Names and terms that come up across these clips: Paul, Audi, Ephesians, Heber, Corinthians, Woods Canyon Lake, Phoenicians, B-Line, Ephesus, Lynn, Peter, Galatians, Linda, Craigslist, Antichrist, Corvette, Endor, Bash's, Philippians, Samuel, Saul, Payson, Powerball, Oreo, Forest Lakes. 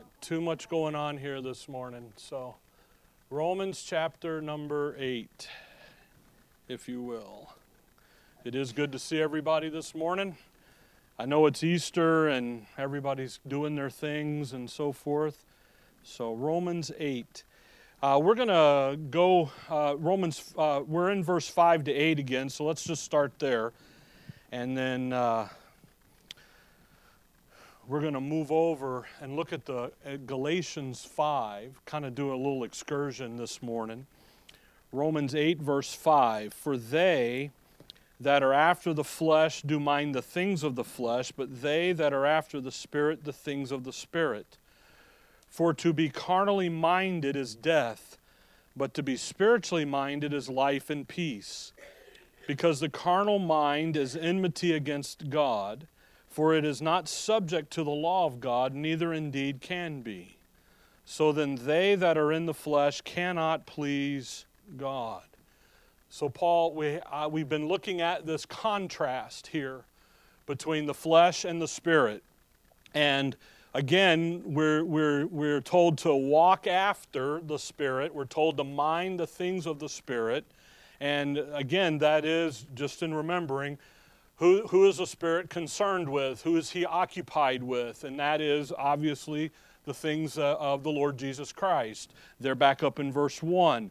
Got too much going on here this morning. So Romans chapter number 8, if you will. It is good to see everybody this morning. I know it's Easter and everybody's doing their things and so forth. So Romans 8. We're going to go, we're in verse 5 to 8 again, so let's just start there. And then we're going to move over and look at Galatians 5, kind of do a little excursion this morning. Romans 8, verse 5, "For they that are after the flesh do mind the things of the flesh, but they that are after the Spirit, the things of the Spirit. For to be carnally minded is death, but to be spiritually minded is life and peace. Because the carnal mind is enmity against God, for it is not subject to the law of God, neither indeed can be. So then they that are in the flesh cannot please God." So Paul, we've been looking at this contrast here between the flesh and the Spirit. And again, we're told to walk after the Spirit. We're told to mind the things of the Spirit. And again, that is just in remembering who is the Spirit concerned with? Who is he occupied with? And that is obviously the things of the Lord Jesus Christ. They're back up in verse 1.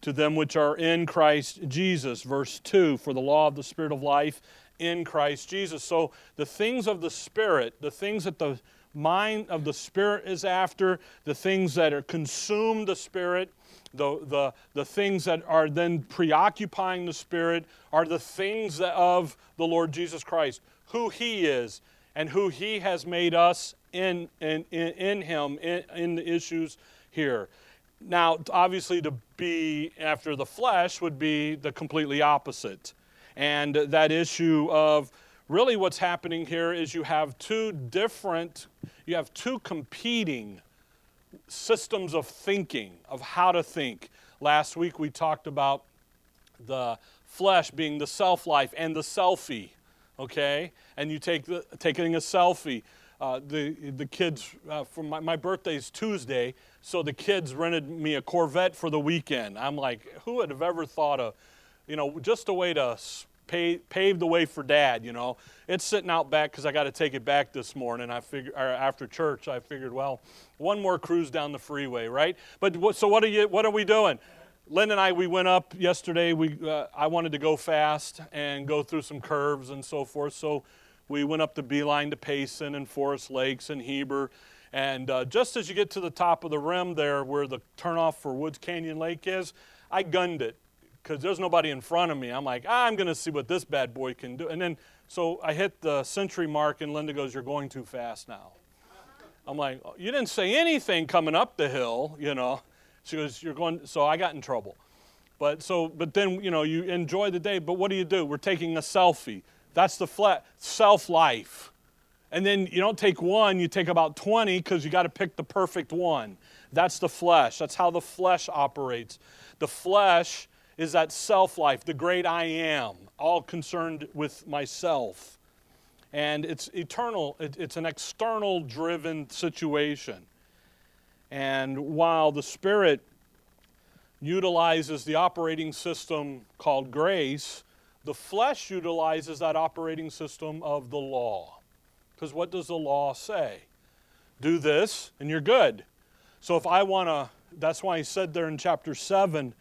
"To them which are in Christ Jesus," verse 2, "for the law of the Spirit of life in Christ Jesus." So the things of the Spirit, the things that the mind of the Spirit is after, the things that are consume the Spirit, the things that are then preoccupying the Spirit are the things that of the Lord Jesus Christ, who He is and who He has made us in Him, in the issues here. Now, obviously, to be after the flesh would be the completely opposite. And that issue of really what's happening here is you have two competing systems of thinking, of how to think. Last week we talked about the flesh being the self-life and the selfie, okay? And you taking a selfie. The kids, for my birthday's Tuesday, so the kids rented me a Corvette for the weekend. I'm like, who would have ever thought of, just a way to pave the way for Dad, It's sitting out back because I got to take it back this morning. After church, I figured, well, one more cruise down the freeway, right? But so what are we doing? Lynn and I, we went up yesterday. I wanted to go fast and go through some curves and so forth, so we went up the B-Line to Payson and Forest Lakes and Heber. And just as you get to the top of the rim there where the turnoff for Woods Canyon Lake is, I gunned it because there's nobody in front of me. I'm like, I'm going to see what this bad boy can do. And then so I hit the century mark and Linda goes, "You're going too fast now." I'm like, "Oh, you didn't say anything coming up the hill, She goes, "You're going." So I got in trouble. But then, you enjoy the day. But what do you do? We're taking a selfie. That's the self-life. And then you don't take one, you take about 20 because you got to pick the perfect one. That's the flesh. That's how the flesh operates. The flesh is that self-life, the great I am, all concerned with myself. And it's eternal. It's an external-driven situation. And while the Spirit utilizes the operating system called grace, the flesh utilizes that operating system of the law. Because what does the law say? Do this and you're good. So if I want to, that's why he said there in chapter 7,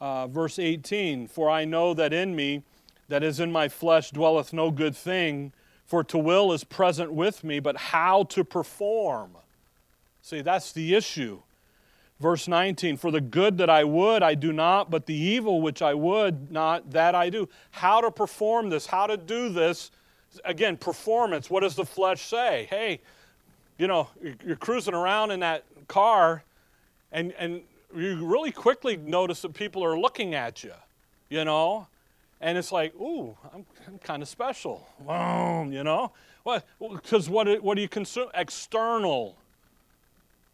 verse 18, "For I know that in me, that is in my flesh, dwelleth no good thing, for to will is present with me, but how to perform." See, that's the issue. Verse 19, "For the good that I would, I do not, but the evil which I would not, that I do." How to perform this, how to do this. Again, performance, what does the flesh say? Hey, you're cruising around in that car, and you really quickly notice that people are looking at you, And it's like, ooh, I'm kind of special, Because what do you consume? External.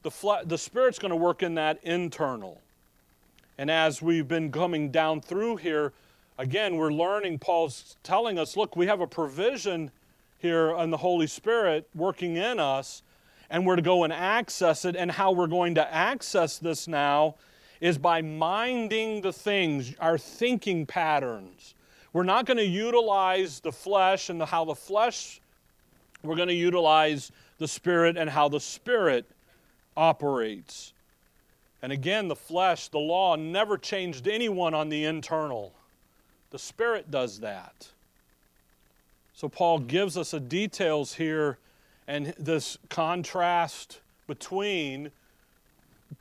The Spirit's going to work in that internal. And as we've been coming down through here, again, we're learning, Paul's telling us, look, we have a provision here on the Holy Spirit working in us, and we're to go and access it. And how we're going to access this now is by minding the things, our thinking patterns. We're not going to utilize the flesh and how the flesh, we're going to utilize the Spirit and how the Spirit operates. And again, the flesh, the law, never changed anyone on the internal. The Spirit does that. So Paul gives us the details here and this contrast between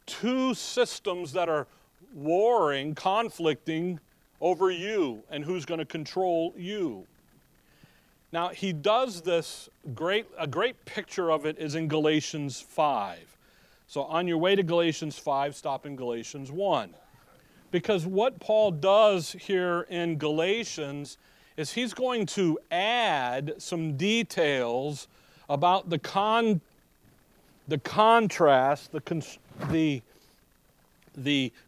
two systems that are warring, conflicting over you and who's going to control you. Now, he does this, a great picture of it is in Galatians 5. So on your way to Galatians 5, stop in Galatians 1. Because what Paul does here in Galatians is he's going to add some details about the contrast, the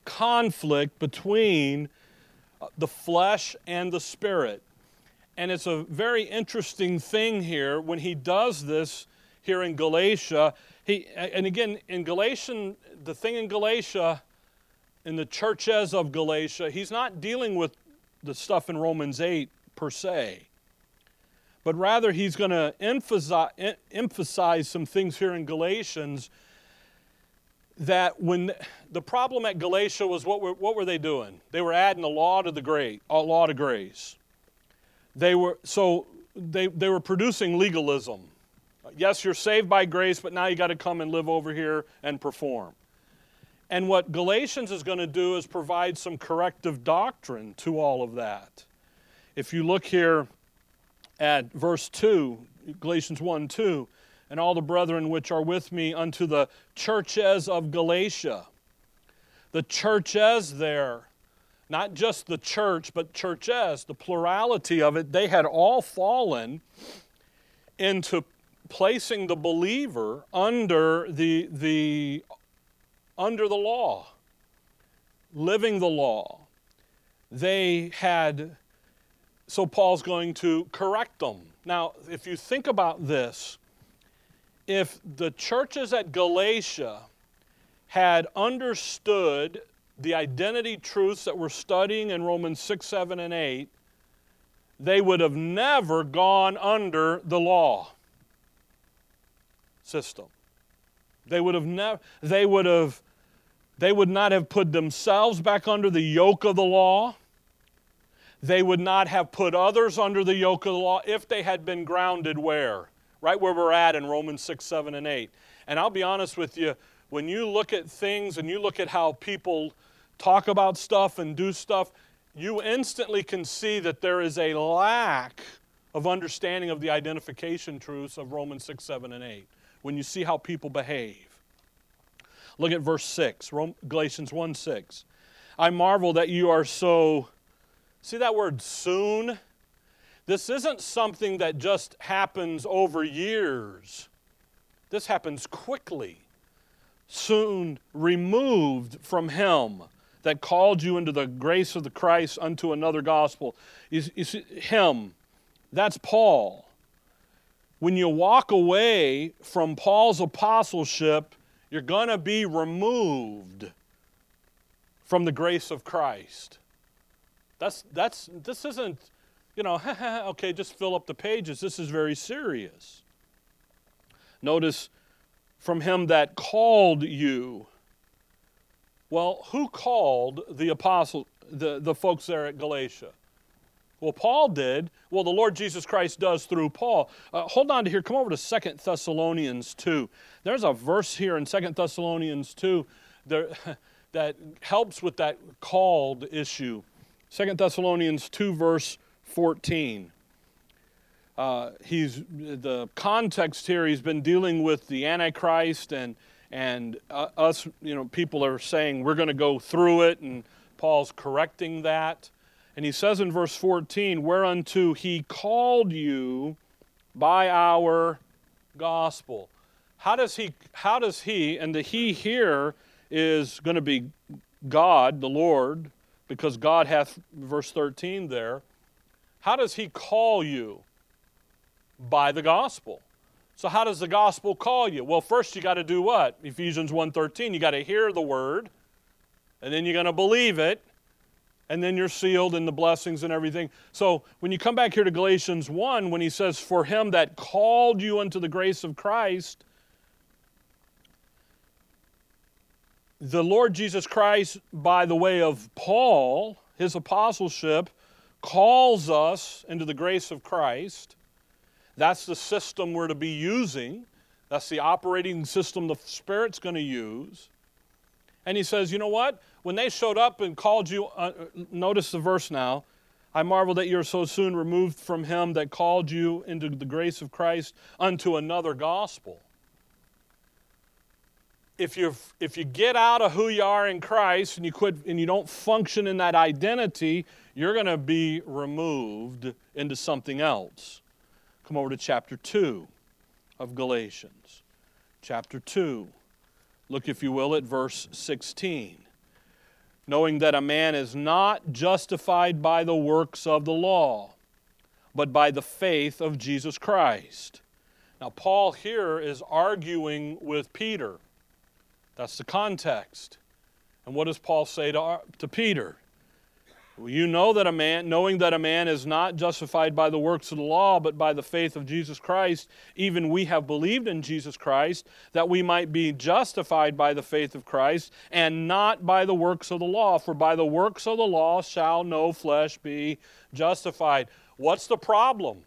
conflict between the flesh and the Spirit. And it's a very interesting thing here when he does this here in Galatia. In the churches of Galatia, he's not dealing with the stuff in Romans 8 per se, but rather he's going to emphasize some things here in Galatians that when the problem at Galatia was what were they doing? They were adding a law to grace. They were producing legalism. Yes, you're saved by grace, but now you got to come and live over here and perform. And what Galatians is going to do is provide some corrective doctrine to all of that. If you look here at verse 2, Galatians 1:2, and all the brethren which are with me unto the churches of Galatia. The churches there, not just the church, but churches, the plurality of it, they had all fallen into placing the believer under the law, living the law. They had, so Paul's going to correct them. Now, if you think about this, if the churches at Galatia had understood the identity truths that we're studying in Romans 6, 7, and 8, they would have never gone under the law system. They would not have put themselves back under the yoke of the law. They would not have put others under the yoke of the law if they had been grounded where? Right where we're at in Romans 6, 7, and 8. And I'll be honest with you, when you look at things and you look at how people talk about stuff and do stuff, you instantly can see that there is a lack of understanding of the identification truths of Romans 6, 7, and 8. When you see how people behave. Look at verse 6, Galatians 1:6. I marvel that you are so... See that word, soon? This isn't something that just happens over years. This happens quickly. Soon removed from him that called you into the grace of the Christ unto another gospel. You see, him, that's Paul. When you walk away from Paul's apostleship, you're going to be removed from the grace of Christ. This isn't, you know, okay, just fill up the pages. This is very serious. Notice, from him that called you. Well, who called the apostles, the folks there at Galatia? Well, Paul did. Well, the Lord Jesus Christ does through Paul. Hold on to here. Come over to 2 Thessalonians 2. There's a verse here in 2 Thessalonians 2 there, that helps with that called issue. 2 Thessalonians 2, verse 14. The context here, he's been dealing with the Antichrist and us, you know, people are saying we're going to go through it, and Paul's correcting that. And he says in verse 14, whereunto he called you by our gospel. How does he, and the he here is going to be God, the Lord, because God hath, verse 13 there, how does he call you? By the gospel. So how does the gospel call you? Well, first you got to do what? Ephesians 1:13, you got to hear the word, and then you're going to believe it, and then you're sealed in the blessings and everything. So when you come back here to Galatians 1, when he says, for him that called you unto the grace of Christ, the Lord Jesus Christ, by the way of Paul, his apostleship, calls us into the grace of Christ. That's the system we're to be using. That's the operating system the Spirit's going to use. And he says, you know what? When they showed up and called you, notice the verse now, I marvel that you're so soon removed from him that called you into the grace of Christ unto another gospel. If you get out of who you are in Christ and you quit and you don't function in that identity, you're going to be removed into something else. Come over to chapter 2 of Galatians. Chapter 2. Look, if you will, at verse 16. Knowing that a man is not justified by the works of the law, but by the faith of Jesus Christ. Now, Paul here is arguing with Peter. That's the context. And what does Paul say to Peter? Well, you know that a man, knowing that a man is not justified by the works of the law, but by the faith of Jesus Christ, even we have believed in Jesus Christ, that we might be justified by the faith of Christ, and not by the works of the law. For by the works of the law shall no flesh be justified. What's the problem?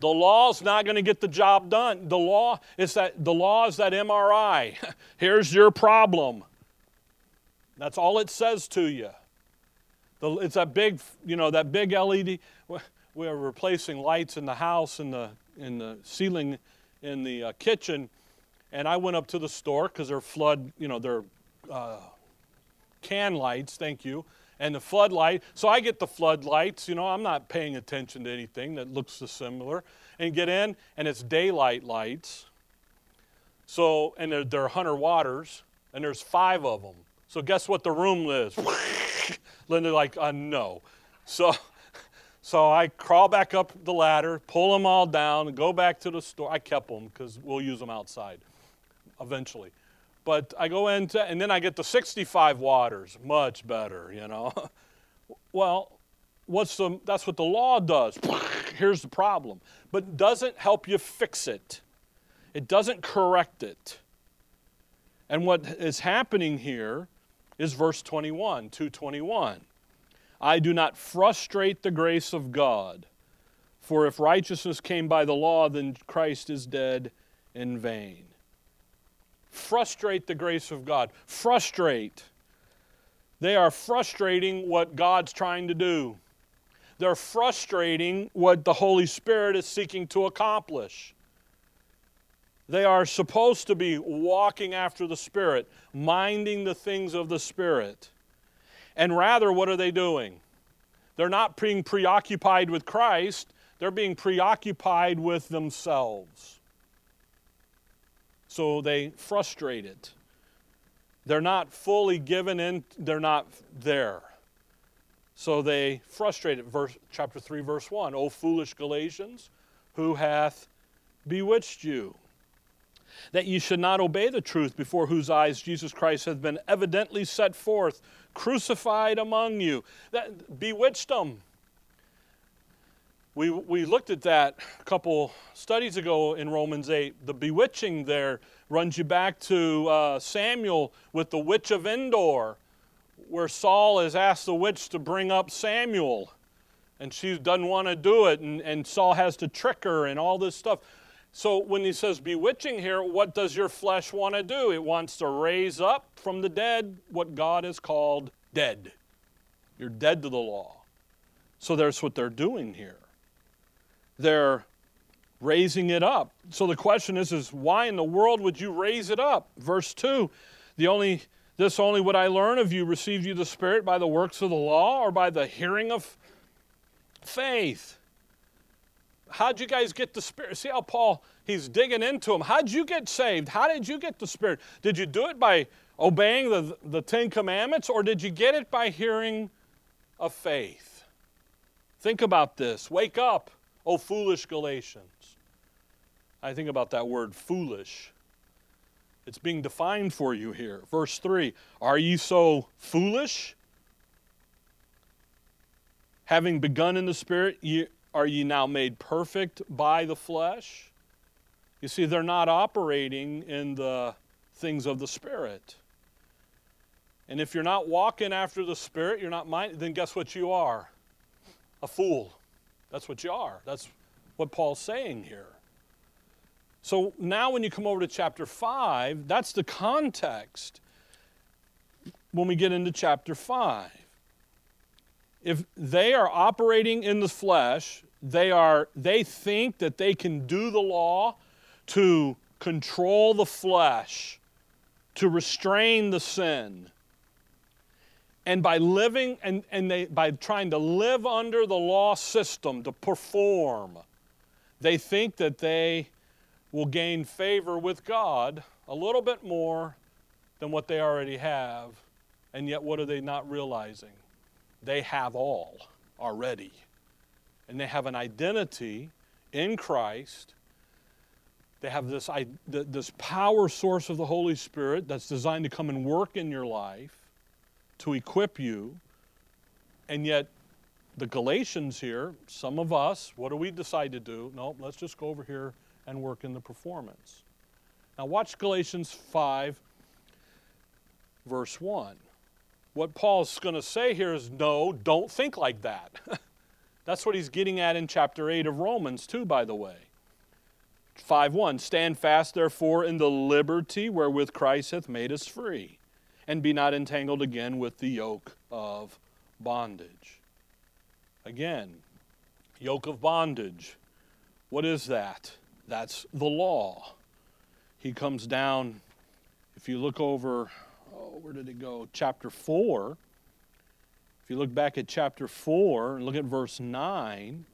The law's not going to get the job done. The law is that MRI. Here's your problem. That's all it says to you. It's that big, you know, that big LED. We're replacing lights in the house, in the ceiling, in the kitchen, and I went up to the store because they're flood, you know, they're can lights. Thank you. And the floodlight, so I get the floodlights, you know, I'm not paying attention to anything that looks similar, and get in, and it's daylight lights, so, and they're Hunter Waters, and there's 5 of them, so guess what the room is? Then they're like, no. So I crawl back up the ladder, pull them all down, and go back to the store. I kept them, because we'll use them outside eventually. But I go into, and then I get the 65 waters, much better, you know. Well, that's what the law does. Here's the problem. But it doesn't help you fix it. It doesn't correct it. And what is happening here is verse 21, 2:21. I do not frustrate the grace of God, for if righteousness came by the law, then Christ is dead in vain. Frustrate the grace of God. Frustrate. They are frustrating what God's trying to do. They're frustrating what the Holy Spirit is seeking to accomplish. They are supposed to be walking after the Spirit, minding the things of the Spirit. And rather, what are they doing? They're not being preoccupied with Christ. They're being preoccupied with themselves. So they frustrate it. They're not fully given in, they're not there. So they frustrate it. Chapter 3, verse 1, O foolish Galatians, who hath bewitched you, that ye should not obey the truth, before whose eyes Jesus Christ hath been evidently set forth, crucified among you. That bewitched them. We looked at that a couple studies ago in Romans 8. The bewitching there runs you back to Samuel with the witch of Endor, where Saul has asked the witch to bring up Samuel, and she doesn't want to do it, and Saul has to trick her and all this stuff. So when he says bewitching here, what does your flesh want to do? It wants to raise up from the dead what God has called dead. You're dead to the law. So that's what they're doing here. They're raising it up. So the question is why in the world would you raise it up? Verse 2, this only would I learn of you, received you the Spirit by the works of the law or by the hearing of faith? How'd you guys get the Spirit? See how Paul, he's digging into them. How'd you get saved? How did you get the Spirit? Did you do it by obeying the 10 Commandments, or did you get it by hearing of faith? Think about this. Wake up. O foolish Galatians. I think about that word foolish. It's being defined for you here. Verse 3, are ye so foolish? Having begun in the Spirit, are ye now made perfect by the flesh? You see, they're not operating in the things of the Spirit. And if you're not walking after the Spirit, you're not minded, then guess what you are? A fool. That's what you are. That's what Paul's saying here. So now when you come over to chapter 5, that's the context when we get into chapter 5. If they are operating in the flesh, they think that they can do the law to control the flesh, to restrain the sin. And by living, by trying to live under the law system, to perform, they think that they will gain favor with God a little bit more than what they already have. And yet, what are they not realizing? They have all already. And they have an identity in Christ. They have this power source of the Holy Spirit that's designed to come and work in your life, to equip you. And yet, the Galatians here, some of us, what do we decide to do? No, let's just go over here and work in the performance. Now watch Galatians 5, verse 1. What Paul's going to say here is, no, don't think like that. That's what he's getting at in chapter 8 of Romans too, by the way. 5:1, stand fast, therefore, in the liberty wherewith Christ hath made us free, and be not entangled again with the yoke of bondage. Again, yoke of bondage. What is that? That's the law. He comes down, if you look over, where did it go? Chapter 4. If you look back at chapter 4 and look at verse 9.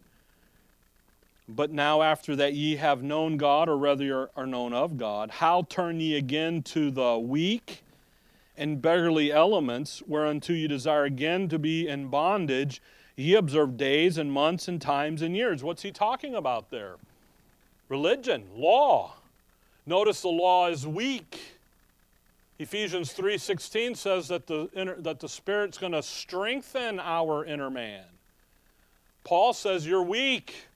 But now after that ye have known God, or rather are known of God, how turn ye again to the weak and beggarly elements, whereunto ye desire again to be in bondage? Ye observe days and months and times and years. What's he talking about there? Religion, law. Notice the law is weak. Ephesians 3:16 says that the Spirit's going to strengthen our inner man. Paul says you're weak,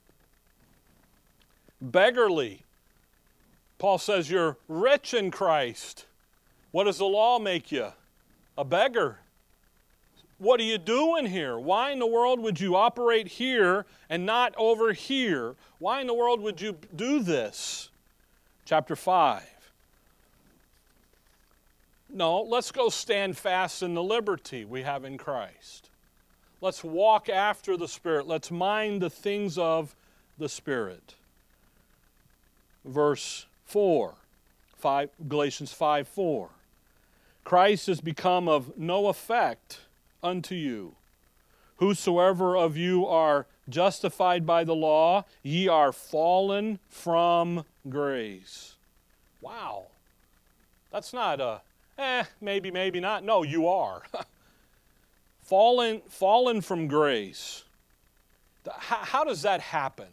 beggarly. Paul says you're rich in Christ. What does the law make you? A beggar. What are you doing here? Why in the world would you operate here and not over here? Why in the world would you do this? Chapter 5. No, let's go stand fast in the liberty we have in Christ. Let's walk after the Spirit. Let's mind the things of the Spirit. Verse 4, Galatians 5:4. Christ has become of no effect unto you. Whosoever of you are justified by the law, ye are fallen from grace. Wow. That's not a, maybe, maybe not. No, you are. fallen from grace. How does that happen?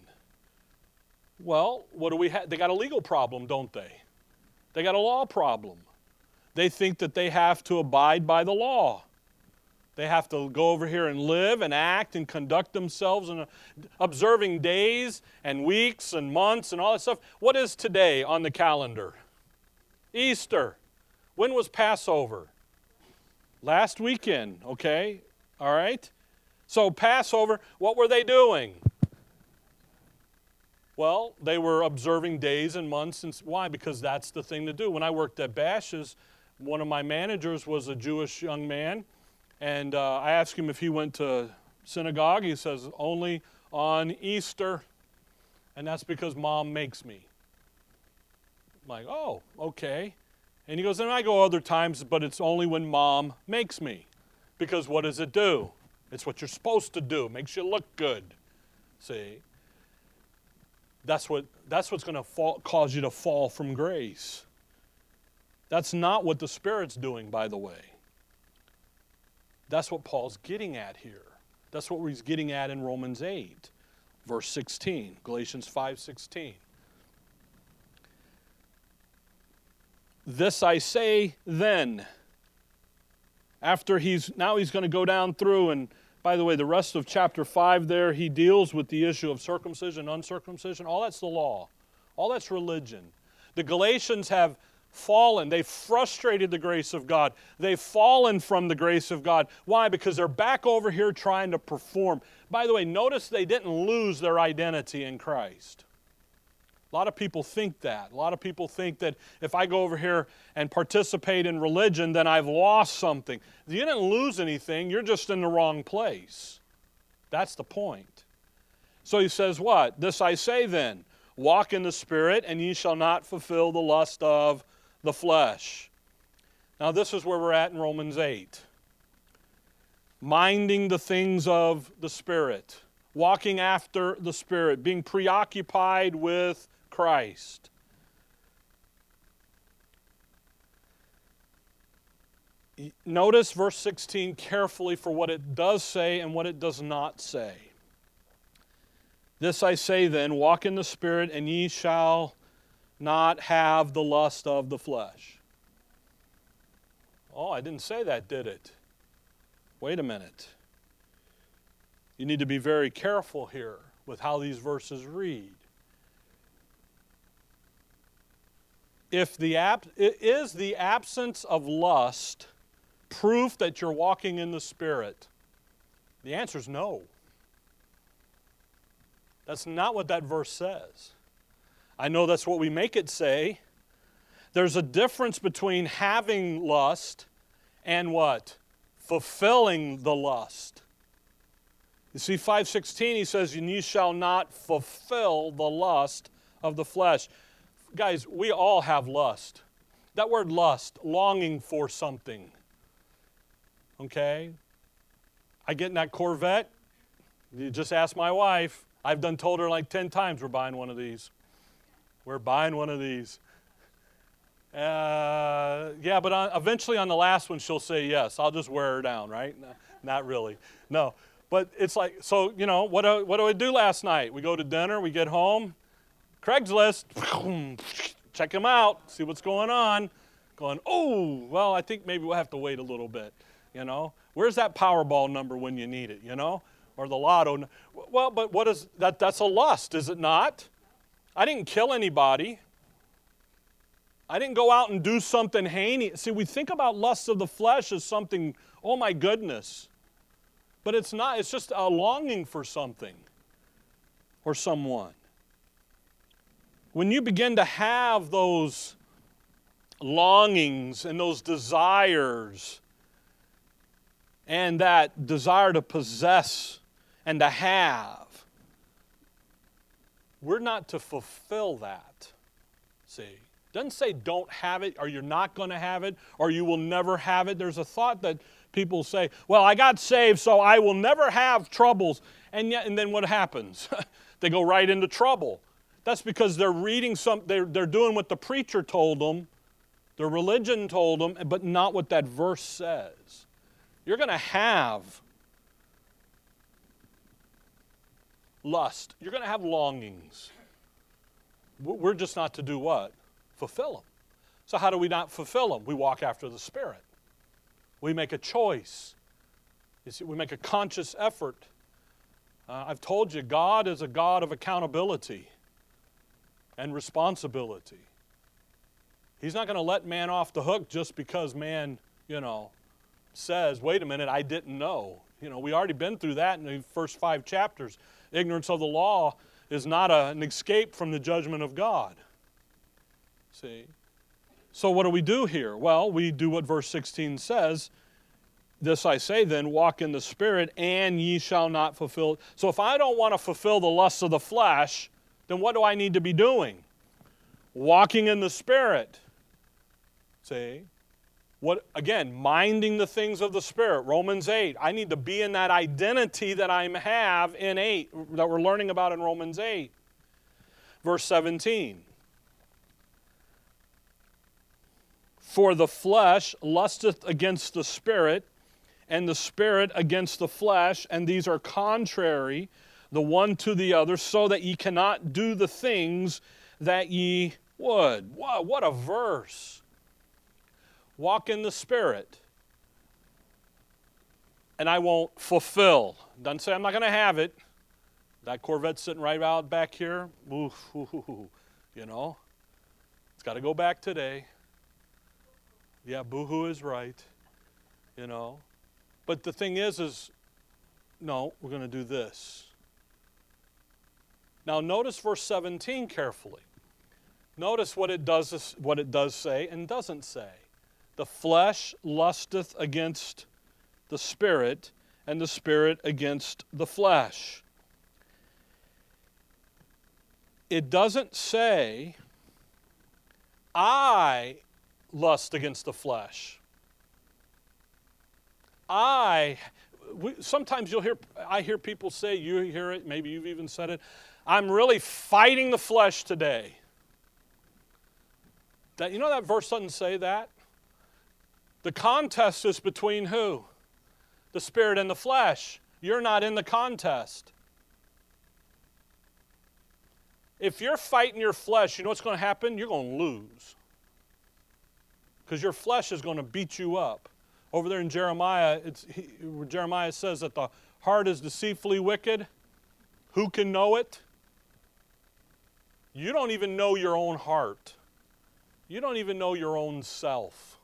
Well, what do we have? They got a legal problem, don't they? They got a law problem. They think that they have to abide by the law. They have to go over here and live and act and conduct themselves and observing days and weeks and months and all that stuff. What is today on the calendar? Easter. When was Passover? Last weekend, okay? All right? So Passover, what were they doing? Well, they were observing days and months. And why? Because that's the thing to do. When I worked at Bash's, one of my managers was a Jewish young man. And I asked him if he went to synagogue. He says, only on Easter. And that's because Mom makes me. I'm like, oh, okay. And he goes, and I go other times, but it's only when Mom makes me. Because what does it do? It's what you're supposed to do. Makes you look good. See? That's what's going to cause you to fall from grace. That's not what the Spirit's doing, by the way. That's what Paul's getting at here. That's what he's getting at in Romans 8, verse 16, Galatians 5:16. This I say then. After he's going to go down through, and by the way, the rest of chapter 5 there, he deals with the issue of circumcision, uncircumcision. All that's the law. All that's religion. The Galatians have fallen. They've frustrated the grace of God. They've fallen from the grace of God. Why? Because they're back over here trying to perform. By the way, notice they didn't lose their identity in Christ. A lot of people think that. A lot of people think that if I go over here and participate in religion, then I've lost something. You didn't lose anything. You're just in the wrong place. That's the point. So he says what? This I say then, walk in the Spirit, and ye shall not fulfill the lust of the flesh. Now this is where we're at in Romans 8. Minding the things of the Spirit. Walking after the Spirit. Being preoccupied with Christ. Notice verse 16 carefully for what it does say and what it does not say. This I say then, walk in the Spirit, and ye shall not have the lust of the flesh. Oh, I didn't say that, did it? Wait a minute. You need to be very careful here with how these verses read. Is the absence of lust proof that you're walking in the Spirit? The answer is no. That's not what that verse says. I know that's what we make it say. There's a difference between having lust and what? Fulfilling the lust. You see, 5:16, he says, and you shall not fulfill the lust of the flesh. Guys, we all have lust. That word lust, longing for something. Okay? I get in that Corvette. You just ask my wife. I've told her like 10 times, we're buying one of these. We're buying one of these. Yeah, but eventually on the last one, she'll say yes. I'll just wear her down, right? No, not really. No, but it's like, so, you know, what do I do last night? We go to dinner, we get home. Craigslist, check him out, see what's going on. Going, oh, well, I think maybe we'll have to wait a little bit, you know. Where's that Powerball number when you need it, you know? Or the lotto. Well, but what is that? That's a lust, is it not? I didn't kill anybody. I didn't go out and do something heinous. See, we think about lust of the flesh as something, oh my goodness. But it's not, it's just a longing for something or someone. When you begin to have those longings and those desires and that desire to possess and to have, we're not to fulfill that. See, it doesn't say don't have it, or you're not going to have it, or you will never have it. There's a thought that people say, well, I got saved, so I will never have troubles. And yet, and then what happens? They go right into trouble. That's because they're reading something, they're doing what the preacher told them, their religion told them, but not what that verse says. You're going to have lust. You're going to have longings. We're just not to do what? Fulfill them. So how do we not fulfill them? We walk after the Spirit. We make a choice. You see, we make a conscious effort. I've told you, God is a God of accountability and responsibility. He's not going to let man off the hook just because man, you know, says, wait a minute, I didn't know. You know, we already been through that in the first 5 chapters. Ignorance of the law is not an escape from the judgment of God. See? So what do we do here? Well, we do what verse 16 says. This I say then, walk in the Spirit, and ye shall not fulfill. So if I don't want to fulfill the lusts of the flesh, then what do I need to be doing? Walking in the Spirit. See? What, again, minding the things of the Spirit, Romans 8. I need to be in that identity that I have in 8, that we're learning about in Romans 8. Verse 17. For the flesh lusteth against the Spirit, and the Spirit against the flesh, and these are contrary, the one to the other, so that ye cannot do the things that ye would. Wow, what a verse. walk in the Spirit, and I won't fulfill. Doesn't say I'm not going to have it. That Corvette's sitting right out back here. Oof, you know, it's got to go back today. Yeah, boohoo is right, you know. But the thing is no, we're going to do this. Now notice verse 17 carefully. Notice what it does say and doesn't say. The flesh lusteth against the Spirit, and the Spirit against the flesh. It doesn't say, I lust against the flesh. Sometimes you'll hear, I hear people say, you hear it, maybe you've even said it, I'm really fighting the flesh today. That, you know that verse doesn't say that? The contest is between who? The Spirit and the flesh. You're not in the contest. If you're fighting your flesh, you know what's going to happen? You're going to lose. Because your flesh is going to beat you up. Over there in Jeremiah, Jeremiah says that the heart is deceitfully wicked. Who can know it? You don't even know your own heart. You don't even know your own self.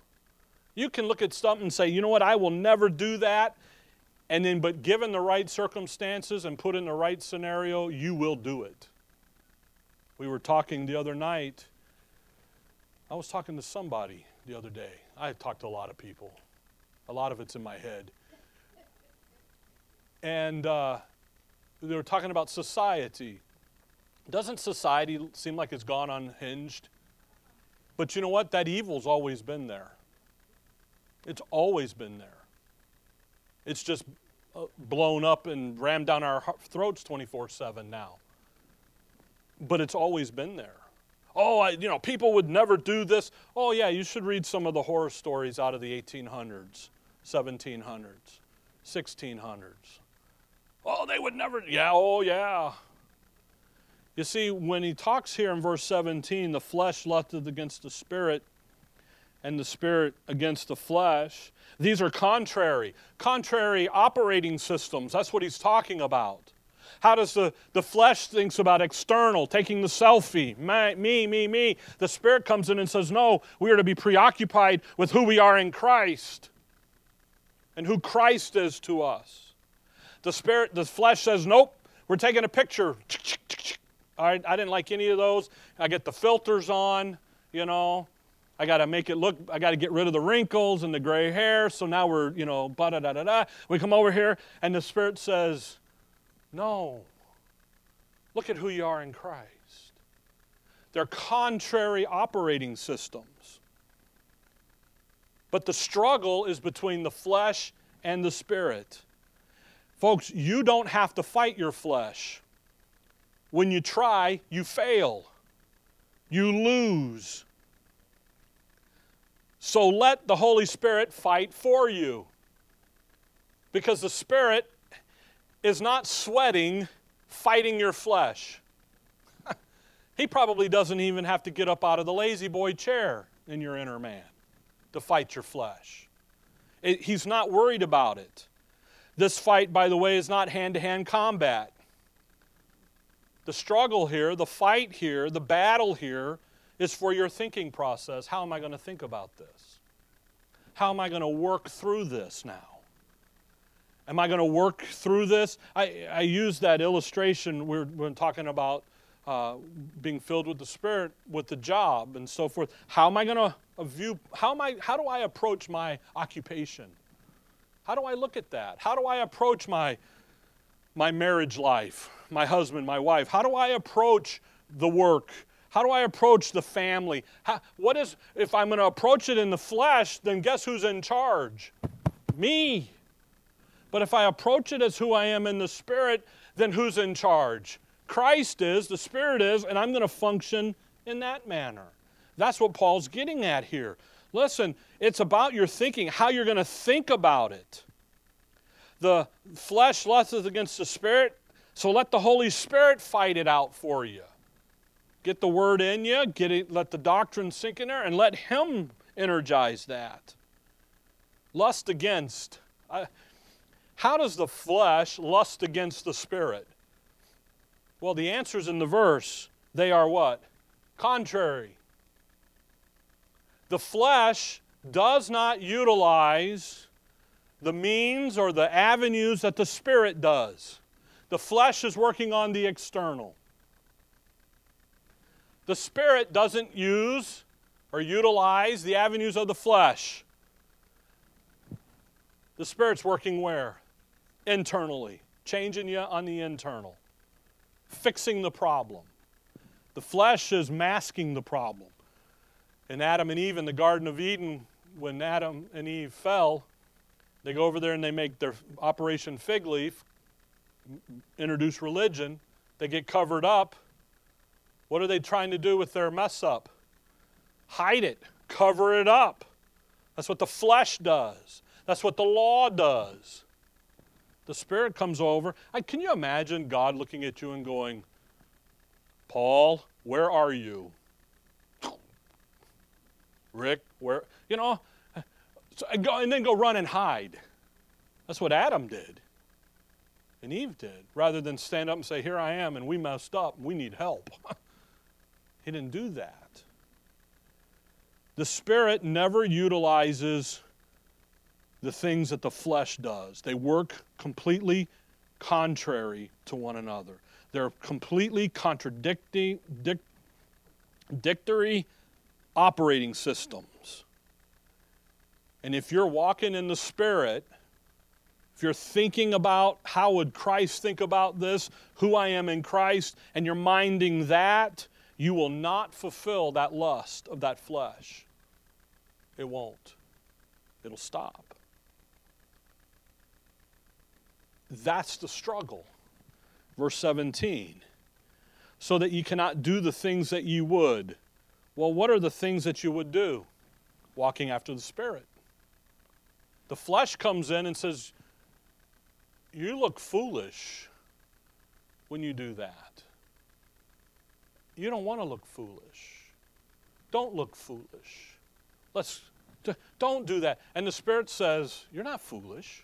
You can look at something and say, you know what, I will never do that. And then, but given the right circumstances and put in the right scenario, you will do it. We were talking the other night. I was talking to somebody the other day. I talked to a lot of people. A lot of it's in my head. And they were talking about society. Doesn't society seem like it's gone unhinged? But you know what? That evil's always been there. It's always been there. It's just blown up and rammed down our throats 24/7 now. But it's always been there. Oh, you know, people would never do this. Oh, yeah, you should read some of the horror stories out of the 1800s, 1700s, 1600s. Oh, they would never, yeah, oh, yeah. You see, when he talks here in verse 17, the flesh lusteth against the Spirit and the Spirit against the flesh. These are contrary operating systems. That's what he's talking about. How does the flesh thinks about external, taking the selfie, me. The Spirit comes in and says, no, we are to be preoccupied with who we are in Christ and who Christ is to us. The flesh says, nope, we're taking a picture. All right, I didn't like any of those. I get the filters on, you know. I got to make it look, I got to get rid of the wrinkles and the gray hair. So now we're, you know, We come over here and the Spirit says, no. Look at who you are in Christ. They're contrary operating systems. But the struggle is between the flesh and the Spirit. Folks, you don't have to fight your flesh. When you try, you fail. You lose. So let the Holy Spirit fight for you. Because the Spirit is not sweating, fighting your flesh. He probably doesn't even have to get up out of the lazy boy chair in your inner man to fight your flesh. He's not worried about it. This fight, by the way, is not hand-to-hand combat. The struggle here, the fight here, the battle here is for your thinking process. How am I going to think about this? How am I going to work through this now? Am I going to work through this? I use that illustration we're talking about being filled with the Spirit, with the job and so forth. How am I going to view, how do I approach my occupation? How do I look at that? How do I approach my marriage life, my husband, my wife? How do I approach the work? How do I approach the family? If I'm going to approach it in the flesh, then guess who's in charge? Me. But if I approach it as who I am in the Spirit, then who's in charge? Christ is, the Spirit is, and I'm going to function in that manner. That's what Paul's getting at here. Listen, it's about your thinking, how you're going to think about it. The flesh lusteth against the Spirit, so let the Holy Spirit fight it out for you. Get the Word in you, let the doctrine sink in there, and let Him energize that. Lust against. How does the flesh lust against the Spirit? Well, the answer's in the verse. They are what? Contrary. The flesh does not utilize the means or the avenues that the Spirit does. The flesh is working on the external. The Spirit doesn't use or utilize the avenues of the flesh. The Spirit's working where? Internally. Changing you on the internal. Fixing the problem. The flesh is masking the problem. And Adam and Eve in the Garden of Eden, when Adam and Eve fell, they go over there and they make their Operation Fig Leaf, introduce religion, they get covered up. What are they trying to do with their mess up? Hide it. Cover it up. That's what the flesh does. That's what the law does. The Spirit comes over. Can you imagine God looking at you and going, Paul, where are you? Rick, where? You know, and then go run and hide. That's what Adam did and Eve did, rather than stand up and say, here I am, and we messed up, we need help. He didn't do that. The Spirit never utilizes the things that the flesh does. They work completely contrary to one another. They're completely contradictory operating systems. And if you're walking in the Spirit, if you're thinking about how would Christ think about this, who I am in Christ, and you're minding that, you will not fulfill that lust of that flesh. It won't. It'll stop. That's the struggle. Verse 17, so that you cannot do the things that you would. Well, what are the things that you would do? Walking after the Spirit. The flesh comes in and says, you look foolish when you do that. You don't want to look foolish. Don't look foolish. Don't do that. And the Spirit says, you're not foolish.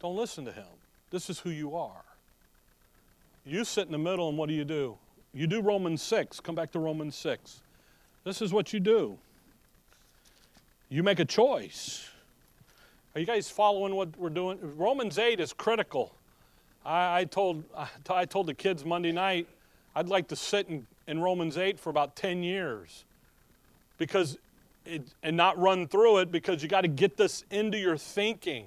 Don't listen to him. This is who you are. You sit in the middle, and what do you do? You do Romans 6. Come back to Romans 6. This is what you do. You make a choice. Are you guys following what we're doing? Romans 8 is critical. I told the kids Monday night, I'd like to sit in Romans 8 for about 10 years because and not run through it, because you got to get this into your thinking.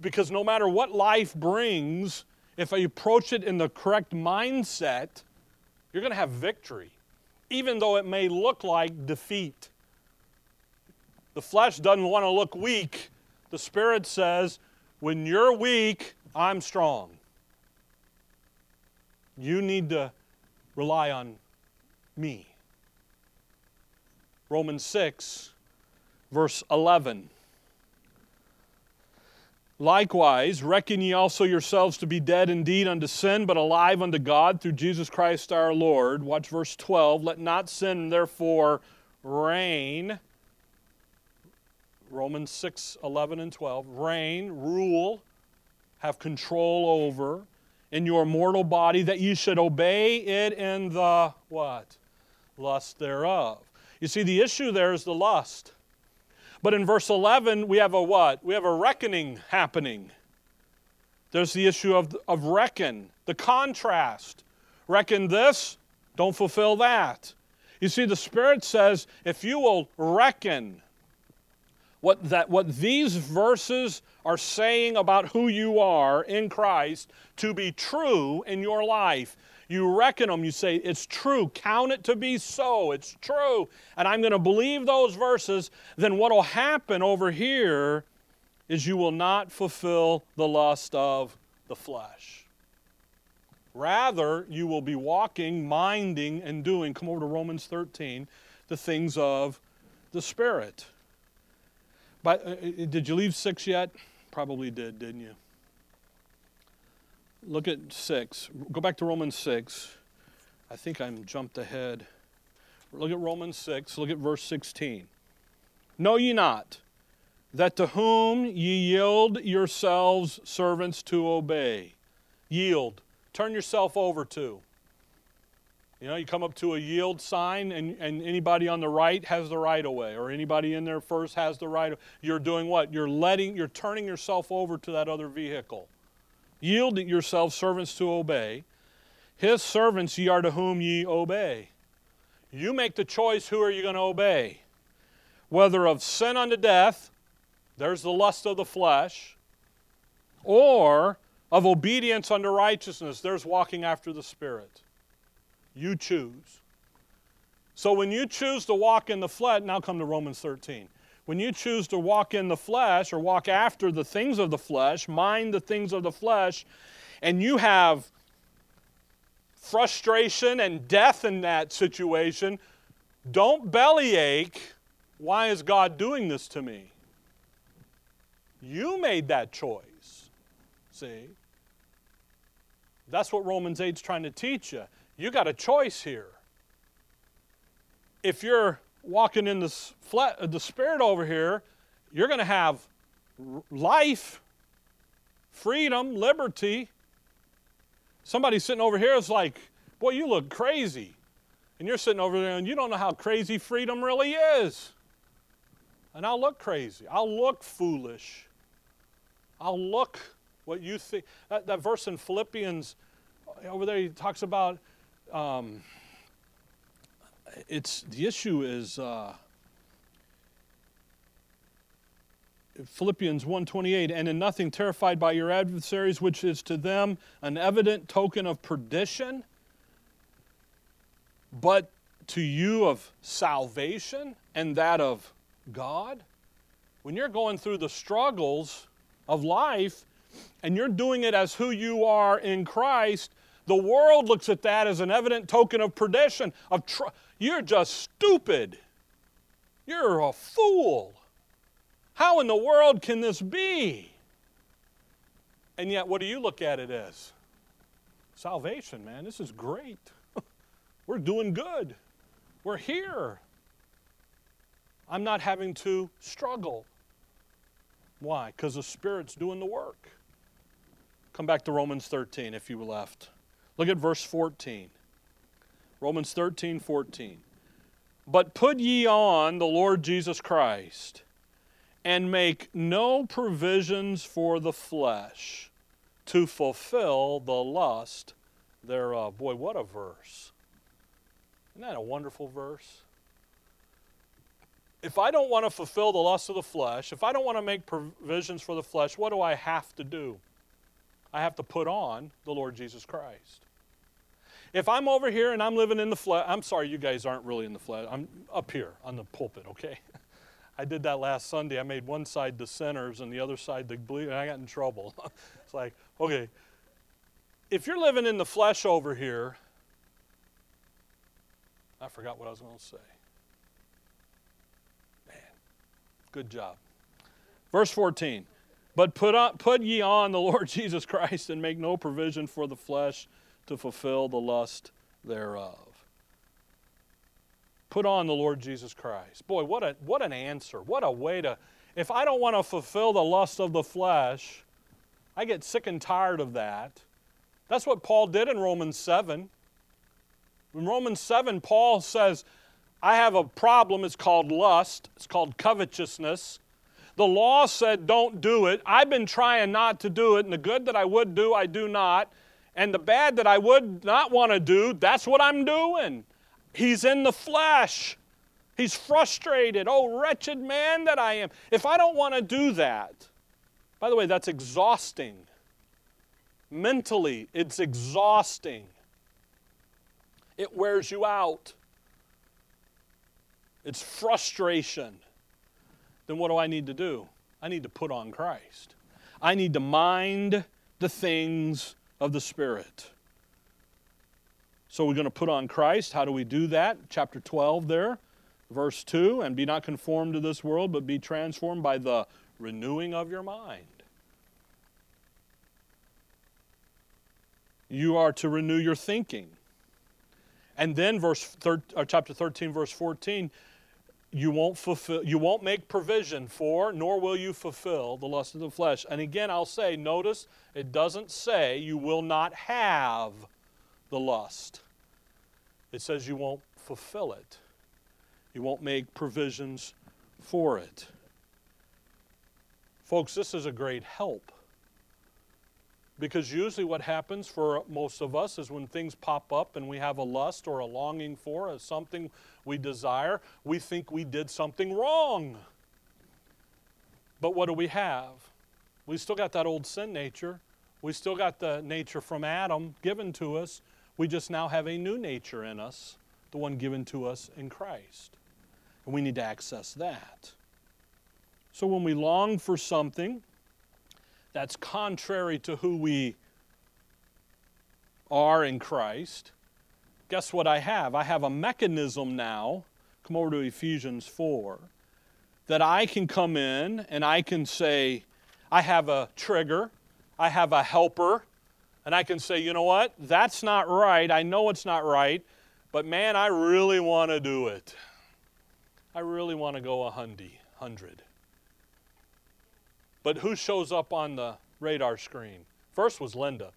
Because no matter what life brings, if I approach it in the correct mindset, you're going to have victory, even though it may look like defeat. The flesh doesn't want to look weak. The Spirit says, when you're weak, I'm strong. You need to rely on me. Romans 6, verse 11. Likewise, reckon ye also yourselves to be dead indeed unto sin, but alive unto God through Jesus Christ our Lord. Watch verse 12. Let not sin therefore reign. Romans 6, 11 and 12. Reign, rule, have control over in your mortal body, that ye should obey it in the what? Lust thereof. You see, the issue there is the lust. But in verse 11, we have a what? We have a reckoning happening. There's the issue of reckon, the contrast. Reckon this, don't fulfill that. You see, the Spirit says, if you will reckon what these verses are saying about who you are in Christ to be true in your life, you reckon them, you say, it's true, count it to be so, it's true, and I'm going to believe those verses, then what will happen over here is you will not fulfill the lust of the flesh. Rather, you will be walking, minding, and doing, come over to Romans 13, the things of the Spirit. But, did you leave 6 yet? Probably did, didn't you? Look at 6. Go back to Romans 6. I think I'm jumped ahead. Look at Romans 6. Look at verse 16. Know ye not that to whom ye yield yourselves servants to obey? Yield. Turn yourself over to. You know, you come up to a yield sign, and anybody on the right has the right of way, or anybody in there first has the right of way. You're doing what? You're turning yourself over to that other vehicle. Yield yourselves servants to obey. His servants ye are to whom ye obey. You make the choice, who are you going to obey? Whether of sin unto death, there's the lust of the flesh, or of obedience unto righteousness, there's walking after the Spirit. You choose. So when you choose to walk in the flesh, now come to Romans 13. When you choose to walk in the flesh or walk after the things of the flesh, mind the things of the flesh, and you have frustration and death in that situation, don't bellyache, why is God doing this to me? You made that choice. See? That's what Romans 8 is trying to teach you. You got a choice here. If you're walking in the Spirit over here, you're going to have life, freedom, liberty. Somebody sitting over here is like, boy, you look crazy. And you're sitting over there and you don't know how crazy freedom really is. And I'll look crazy. I'll look foolish. I'll look what you think. That verse in Philippians over there, he talks about... the issue is Philippians 1:28, and in nothing terrified by your adversaries, which is to them an evident token of perdition, but to you of salvation and that of God. When you're going through the struggles of life and you're doing it as who you are in Christ, the world looks at that as an evident token of perdition. You're just stupid. You're a fool. How in the world can this be? And yet, what do you look at it as? Salvation, man. This is great. We're doing good. We're here. I'm not having to struggle. Why? Because the Spirit's doing the work. Come back to Romans 13 if you were left. Look at verse 14. Romans 13, 14. But put ye on the Lord Jesus Christ, and make no provisions for the flesh to fulfill the lust thereof. Boy, what a verse. Isn't that a wonderful verse? If I don't want to fulfill the lust of the flesh, if I don't want to make provisions for the flesh, what do I have to do? I have to put on the Lord Jesus Christ. If I'm over here and I'm living in the flesh, I'm sorry you guys aren't really in the flesh. I'm up here on the pulpit, okay? I did that last Sunday. I made one side the sinners and the other side the believers, and I got in trouble. It's like, okay, if you're living in the flesh over here, I forgot what I was going to say. Man, good job. Verse 14. But put ye on the Lord Jesus Christ, and make no provision for the flesh to fulfill the lust thereof. Put on the Lord Jesus Christ. Boy, what an answer. What a way to... If I don't want to fulfill the lust of the flesh, I get sick and tired of that. That's what Paul did in Romans 7. In Romans 7, Paul says, I have a problem. It's called lust. It's called covetousness. The law said don't do it. I've been trying not to do it, and the good that I would do, I do not. And the bad that I would not want to do, that's what I'm doing. He's in the flesh. He's frustrated. Oh, wretched man that I am. If I don't want to do that, by the way, that's exhausting. Mentally, it's exhausting. It wears you out. It's frustration. Then what do I need to do? I need to put on Christ. I need to mind the things of the Spirit. So we're going to put on Christ. How do we do that? Chapter 12 there, verse 2, and be not conformed to this world, but be transformed by the renewing of your mind. You are to renew your thinking. And then chapter 13, verse 14, you won't make provision for, nor will you fulfill the lust of the flesh. And again, I'll say, notice it doesn't say you will not have the lust. It says you won't fulfill it. You won't make provisions for it. Folks, this is a great help. Because usually what happens for most of us is when things pop up and we have a lust or a longing for or something we desire, we think we did something wrong. But what do we have? We still got that old sin nature. We still got the nature from Adam given to us. We just now have a new nature in us, the one given to us in Christ. And we need to access that. So when we long for something that's contrary to who we are in Christ, guess what I have? I have a mechanism now, come over to Ephesians 4, that I can come in and I can say, I have a trigger, I have a helper, and I can say, you know what, that's not right, I know it's not right, but man, I really want to do it. I really want to go 100. But who shows up on the radar screen? First was Linda.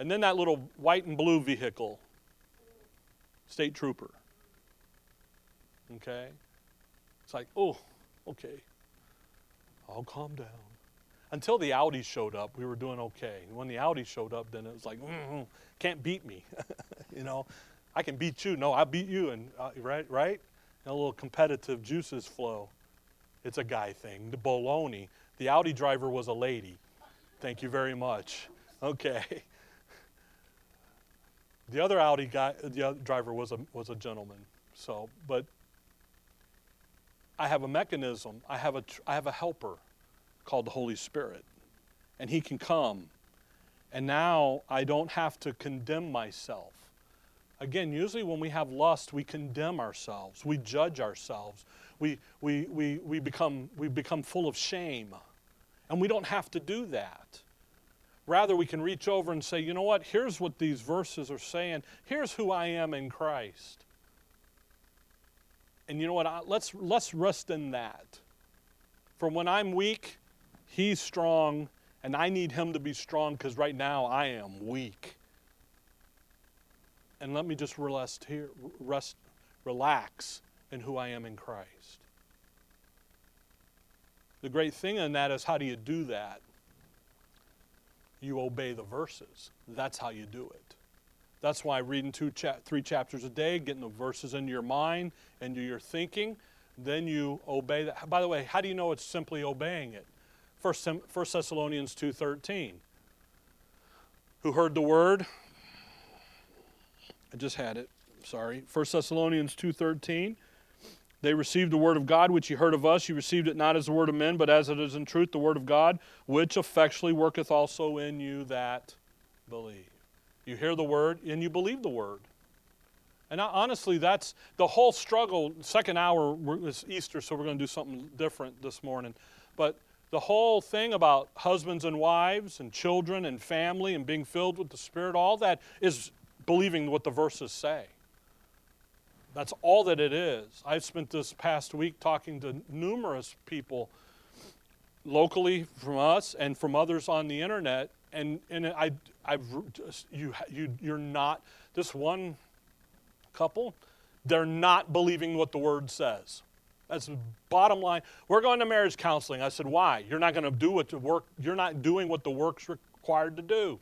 And then that little white and blue vehicle, state trooper. Okay? It's like, oh, okay. I'll calm down. Until the Audi showed up, we were doing okay. And when the Audi showed up, then it was like, can't beat me. You know, I can beat you. No, I beat you. And right? And a little competitive juices flow. It's a guy thing, the baloney. The Audi driver was a lady. Thank you very much. Okay. The other Audi guy, the other driver was a gentleman. So, but I have a mechanism. I have a helper called the Holy Spirit, and he can come. And now I don't have to condemn myself. Again, usually when we have lust, we condemn ourselves. We judge ourselves. We become full of shame. And we don't have to do that. Rather, we can reach over and say, you know what? Here's what these verses are saying. Here's who I am in Christ. And you know what? Let's rest in that. For when I'm weak, He's strong, and I need Him to be strong because right now I am weak. And let me just relax in who I am in Christ. The great thing in that is, how do you do that? You obey the verses. That's how you do it. That's why reading three chapters a day, getting the verses into your mind, into your thinking, then you obey that. By the way, how do you know it's simply obeying it? 1 Thessalonians 2:13. Who heard the word? I just had it, sorry. 1 Thessalonians 2:13. They received the word of God, which ye heard of us. Ye received it not as the word of men, but as it is in truth, the word of God, which effectually worketh also in you that believe. You hear the word, and you believe the word. And honestly, that's the whole struggle. Second hour is Easter, so we're going to do something different this morning. But the whole thing about husbands and wives and children and family and being filled with the Spirit, all that is believing what the verses say. That's all that it is. I've spent this past week talking to numerous people locally from us and from others on the internet, and you're not, this one couple, they're not believing what the word says. That's the bottom line. We're going to marriage counseling. I said, why? You're not going to do what the work, you're not doing what the work's required to do.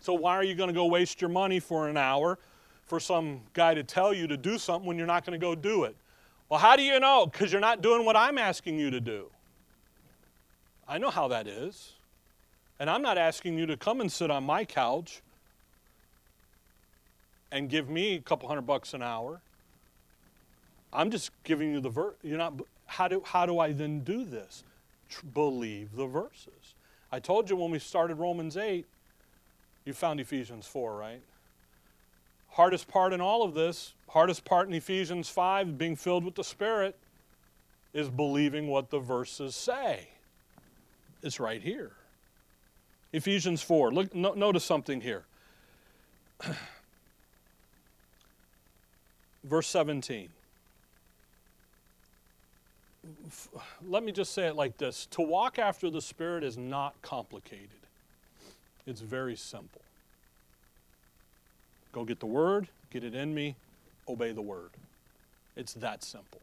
So why are you going to go waste your money for an hour for some guy to tell you to do something when you're not going to go do it? Well, how do you know? Because you're not doing what I'm asking you to do. I know how that is. And I'm not asking you to come and sit on my couch and give me $200 an hour. I'm just giving you the verse. You're not. How do I then do this? Believe the verses. I told you when we started Romans 8, you found Ephesians 4, right? Hardest part in all of this, hardest part in Ephesians 5, being filled with the Spirit, is believing what the verses say. It's right here. Ephesians 4. Look, notice something here. Verse 17. Let me just say it like this. To walk after the Spirit is not complicated. It's very simple. Go get the Word, get it in me, obey the Word. It's that simple.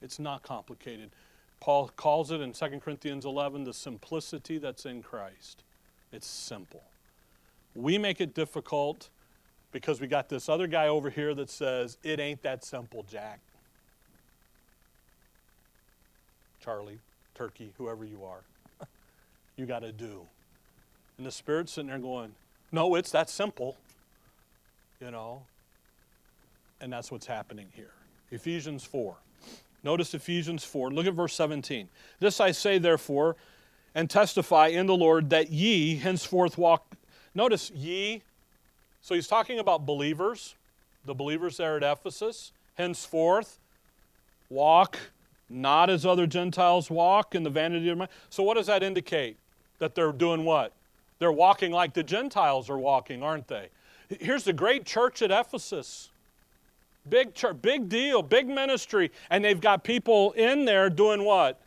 It's not complicated. Paul calls it in 2 Corinthians 11, the simplicity that's in Christ. It's simple. We make it difficult because we got this other guy over here that says, it ain't that simple, Jack. Charlie, Turkey, whoever you are. You got to do. And the Spirit's sitting there going, no, it's that simple. You know? And that's what's happening here. Ephesians 4. Notice Ephesians 4. Look at verse 17. This I say, therefore, and testify in the Lord that ye henceforth walk. Notice ye. So he's talking about believers. The believers there at Ephesus. Henceforth walk not as other Gentiles walk in the vanity of mind. So what does that indicate? That they're doing what? They're walking like the Gentiles are walking, aren't they? Here's the great church at Ephesus. Big church, big deal, big ministry. And they've got people in there doing what?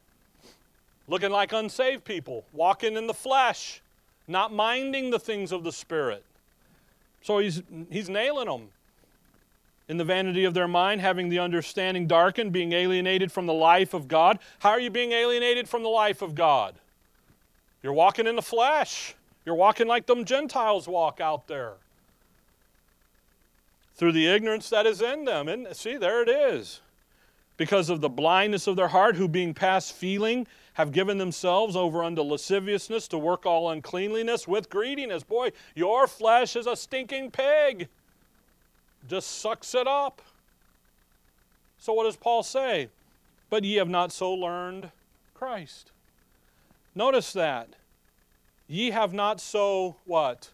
Looking like unsaved people, walking in the flesh, not minding the things of the Spirit. So he's nailing them. In the vanity of their mind, having the understanding darkened, being alienated from the life of God. How are you being alienated from the life of God? You're walking in the flesh. You're walking like them Gentiles walk out there. Through the ignorance that is in them. And see, there it is. Because of the blindness of their heart, who being past feeling, have given themselves over unto lasciviousness to work all uncleanliness with greediness. Boy, your flesh is a stinking pig. Just sucks it up. So what does Paul say? But ye have not so learned Christ. Notice that. Ye have not so what?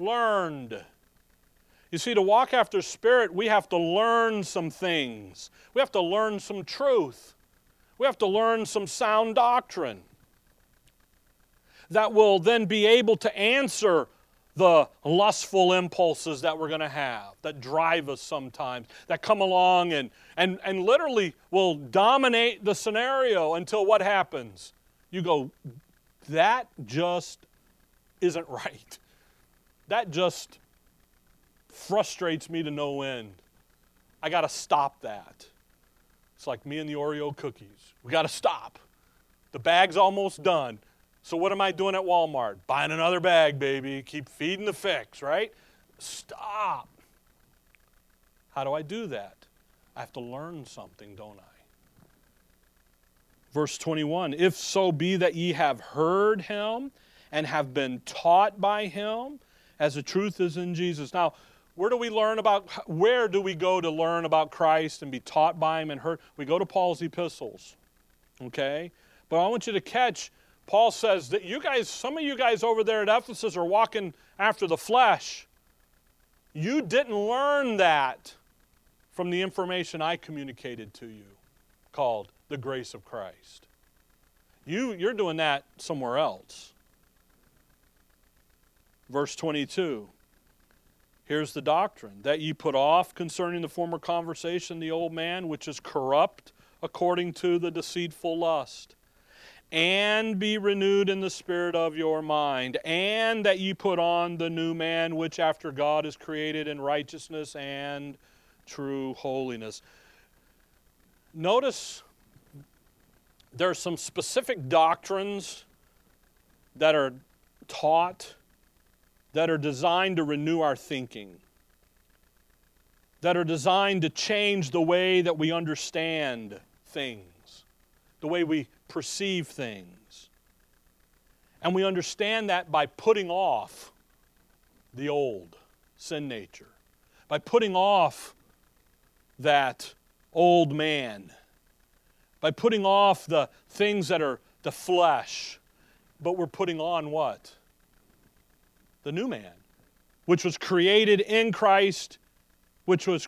Learned. You see, to walk after Spirit, we have to learn some things. We have to learn some truth. We have to learn some sound doctrine that will then be able to answer the lustful impulses that we're going to have, that drive us sometimes, that come along and literally will dominate the scenario until what happens? You go, that just isn't right. That just frustrates me to no end. I got to stop that. It's like me and the Oreo cookies. We got to stop. The bag's almost done. So what am I doing at Walmart? Buying another bag, baby. Keep feeding the fix, right? Stop. How do I do that? I have to learn something, don't I? Verse 21, if so be that ye have heard him and have been taught by him, as the truth is in Jesus. Now, where do we go to learn about Christ and be taught by him and heard? We go to Paul's epistles, okay? But I want you to catch, Paul says that you guys, some of you guys over there at Ephesus are walking after the flesh. You didn't learn that from the information I communicated to you called the grace of Christ. You're doing that somewhere else. Verse 22, here's the doctrine, that ye put off concerning the former conversation the old man, which is corrupt according to the deceitful lust, and be renewed in the spirit of your mind, and that ye put on the new man, which after God is created in righteousness and true holiness. Notice there are some specific doctrines that are taught that are designed to renew our thinking, that are designed to change the way that we understand things, the way we perceive things. And we understand that by putting off the old sin nature, by putting off that old man, by putting off the things that are the flesh, but we're putting on what? The new man, which was created in Christ, which was,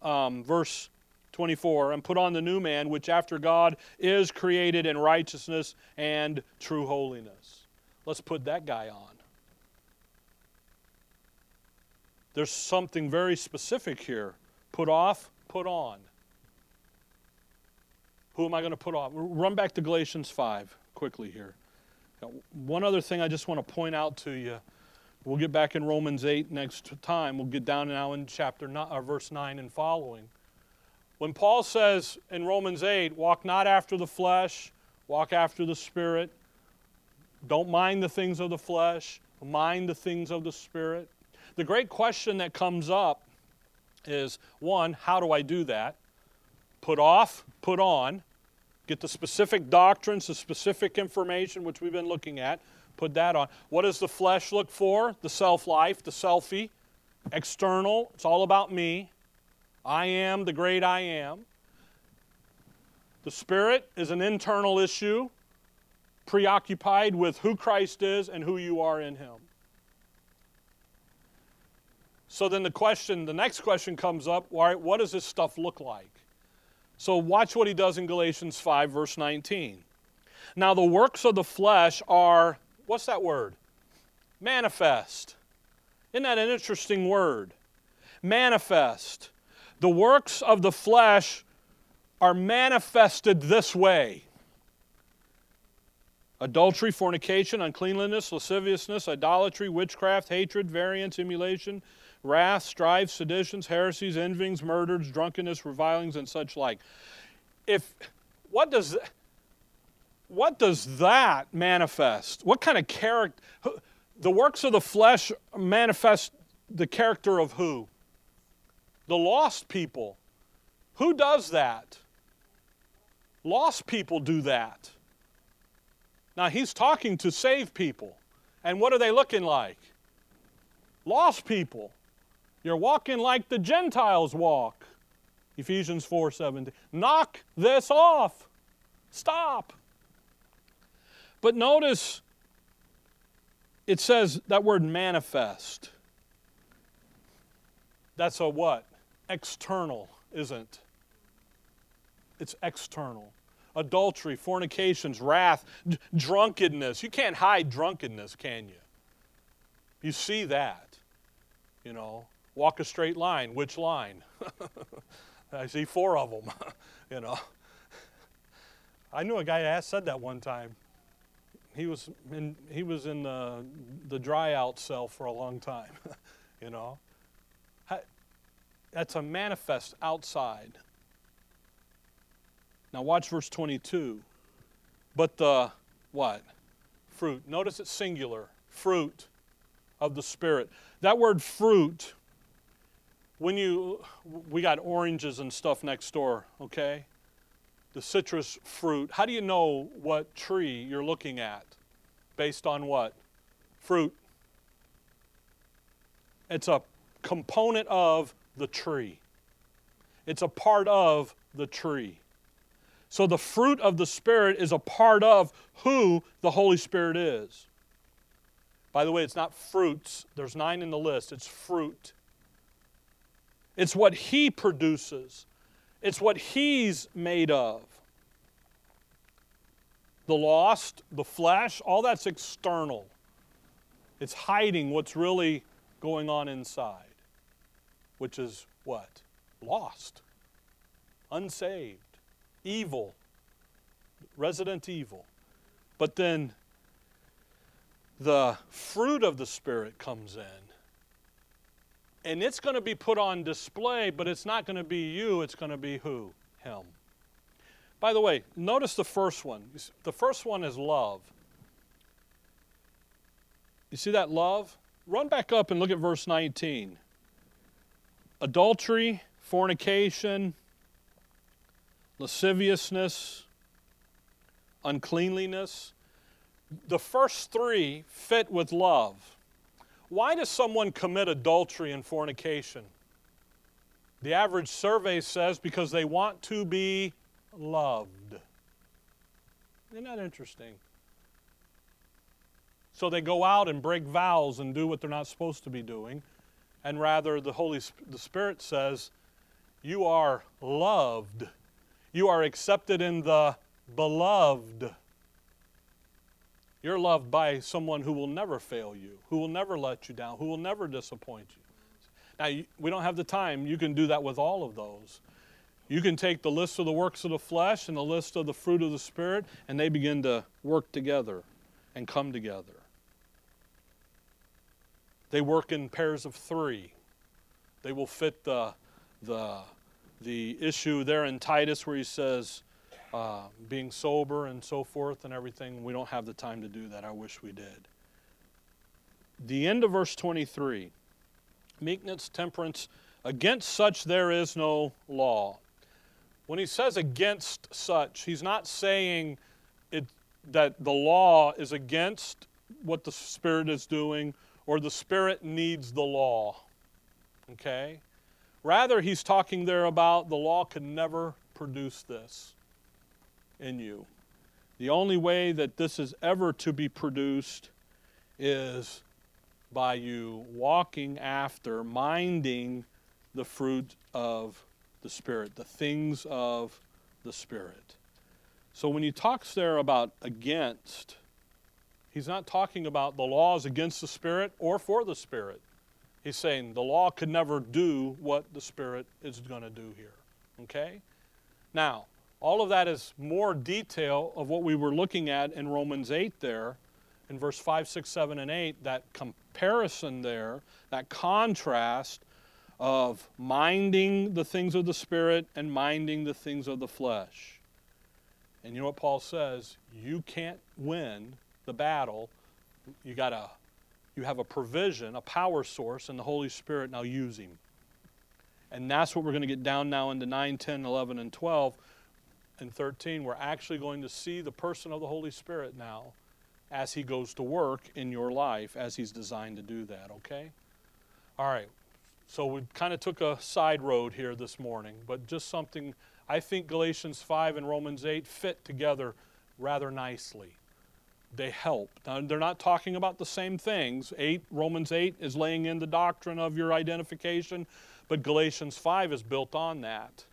verse 24, and put on the new man, which after God is created in righteousness and true holiness. Let's put that guy on. There's something very specific here. Put off put on? Who am I going to put on? Run back to Galatians 5 quickly here. Now, one other thing I just want to point out to you. We'll get back in Romans 8 next time. We'll get down now in chapter 9, verse 9 and following. When Paul says in Romans 8, walk not after the flesh, walk after the Spirit. Don't mind the things of the flesh, mind the things of the Spirit. The great question that comes up is, one, how do I do that? Put off, put on. Get the specific doctrines, the specific information which we've been looking at. Put that on. What does the flesh look for? The self-life, the selfie, external. It's all about me. I am the great I am. The Spirit is an internal issue, preoccupied with who Christ is and who you are in Him. So then the question, the next question comes up, all right, what does this stuff look like? So watch what he does in Galatians 5, verse 19. Now the works of the flesh are... what's that word? Manifest. Isn't that an interesting word? Manifest. The works of the flesh are manifested this way. Adultery, fornication, uncleanliness, lasciviousness, idolatry, witchcraft, hatred, variance, emulation, wrath, strife, seditions, heresies, envyings, murders, drunkenness, revilings, and such like. What does that manifest? What kind of character? The works of the flesh manifest the character of who? The lost people. Who does that? Lost people do that. Now, he's talking to saved people. And what are they looking like? Lost people. You're walking like the Gentiles walk. Ephesians 4:17. Knock this off. Stop. But notice it says that word manifest. That's a what? External, isn't it? It's external. Adultery, fornications, wrath, drunkenness. You can't hide drunkenness, can you? You see that. You know, walk a straight line. Which line? I see four of them, you know. I knew a guy that said that one time. He was in the dry out cell for a long time, you know. That's a manifest outside. Now watch verse 22. But the what? Fruit. Notice it's singular. Fruit of the Spirit. That word fruit, we got oranges and stuff next door, okay? The citrus fruit. How do you know what tree you're looking at? Based on what? Fruit. It's a component of the tree. It's a part of the tree. So the fruit of the Spirit is a part of who the Holy Spirit is. By the way, it's not fruits. There's 9 in the list. It's fruit. It's what He produces. It's what He's made of. The lost, the flesh, all that's external. It's hiding what's really going on inside, which is what? Lost, unsaved, evil, resident evil. But then the fruit of the Spirit comes in. And it's going to be put on display, but it's not going to be you. It's going to be who? Him. By the way, notice the first one. The first one is love. You see that love? Run back up and look at verse 19. Adultery, fornication, lasciviousness, uncleanliness. The first three fit with love. Why does someone commit adultery and fornication? The average survey says because they want to be loved. Isn't that interesting? So they go out and break vows and do what they're not supposed to be doing, and rather the Spirit says, you are loved. You are accepted in the beloved. You're loved by someone who will never fail you, who will never let you down, who will never disappoint you. Now, we don't have the time. You can do that with all of those. You can take the list of the works of the flesh and the list of the fruit of the Spirit, and they begin to work together and come together. They work in pairs of three. They will fit the issue there in Titus where he says, being sober and so forth and everything. We don't have the time to do that. I wish we did. The end of verse 23, meekness, temperance, against such there is no law. When he says against such, he's not saying it, that the law is against what the Spirit is doing or the Spirit needs the law, okay? Rather, he's talking there about the law could never produce this in you. The only way that this is ever to be produced is by you walking after, minding the fruit of the Spirit, the things of the Spirit. So when he talks there about against, he's not talking about the laws against the Spirit or for the Spirit. He's saying the law could never do what the Spirit is going to do here, okay? Now, all of that is more detail of what we were looking at in Romans 8 there, in verse 5, 6, 7, and 8, that comparison there, that contrast of minding the things of the Spirit and minding the things of the flesh. And you know what Paul says? You can't win the battle. You have a provision, a power source, and the Holy Spirit. Now use Him. And that's what we're going to get down now into 9, 10, 11, and 12. And 13, we're actually going to see the person of the Holy Spirit now as He goes to work in your life as He's designed to do that, okay? All right, so we kind of took a side road here this morning, but just something, I think Galatians 5 and Romans 8 fit together rather nicely. They help. Now, they're not talking about the same things. Romans 8 is laying in the doctrine of your identification, but Galatians 5 is built on that.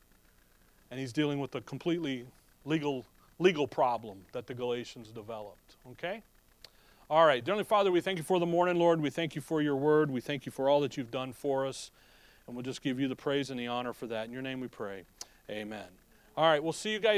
And he's dealing with a completely legal problem that the Galatians developed, okay? All right, dear Heavenly Father, we thank You for the morning, Lord. We thank You for Your word. We thank You for all that You've done for us. And we'll just give You the praise and the honor for that. In Your name we pray, amen. All right, we'll see you guys.